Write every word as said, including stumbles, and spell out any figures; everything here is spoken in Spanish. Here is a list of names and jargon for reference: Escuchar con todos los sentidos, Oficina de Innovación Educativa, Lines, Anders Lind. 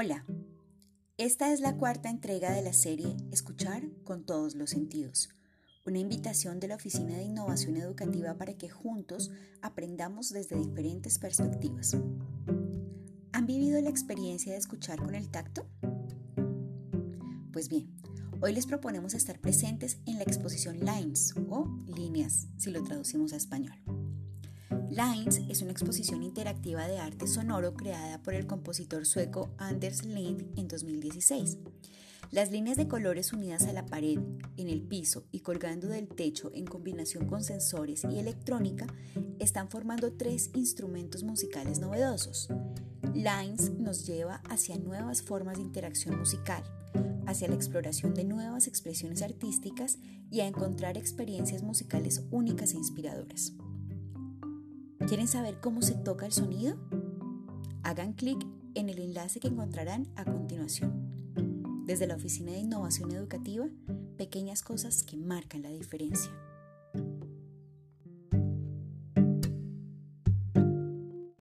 Hola, esta es la cuarta entrega de la serie Escuchar con todos los sentidos, una invitación de la Oficina de Innovación Educativa para que juntos aprendamos desde diferentes perspectivas. ¿Han vivido la experiencia de escuchar con el tacto? Pues bien, hoy les proponemos estar presentes en la exposición Lines o Líneas, si lo traducimos a español. Lines es una exposición interactiva de arte sonoro creada por el compositor sueco Anders Lind en dos mil dieciséis. Las líneas de colores unidas a la pared, en el piso y colgando del techo en combinación con sensores y electrónica están formando tres instrumentos musicales novedosos. Lines nos lleva hacia nuevas formas de interacción musical, hacia la exploración de nuevas expresiones artísticas y a encontrar experiencias musicales únicas e inspiradoras. ¿Quieren saber cómo se toca el sonido? Hagan clic en el enlace que encontrarán a continuación. Desde la Oficina de Innovación Educativa, pequeñas cosas que marcan la diferencia.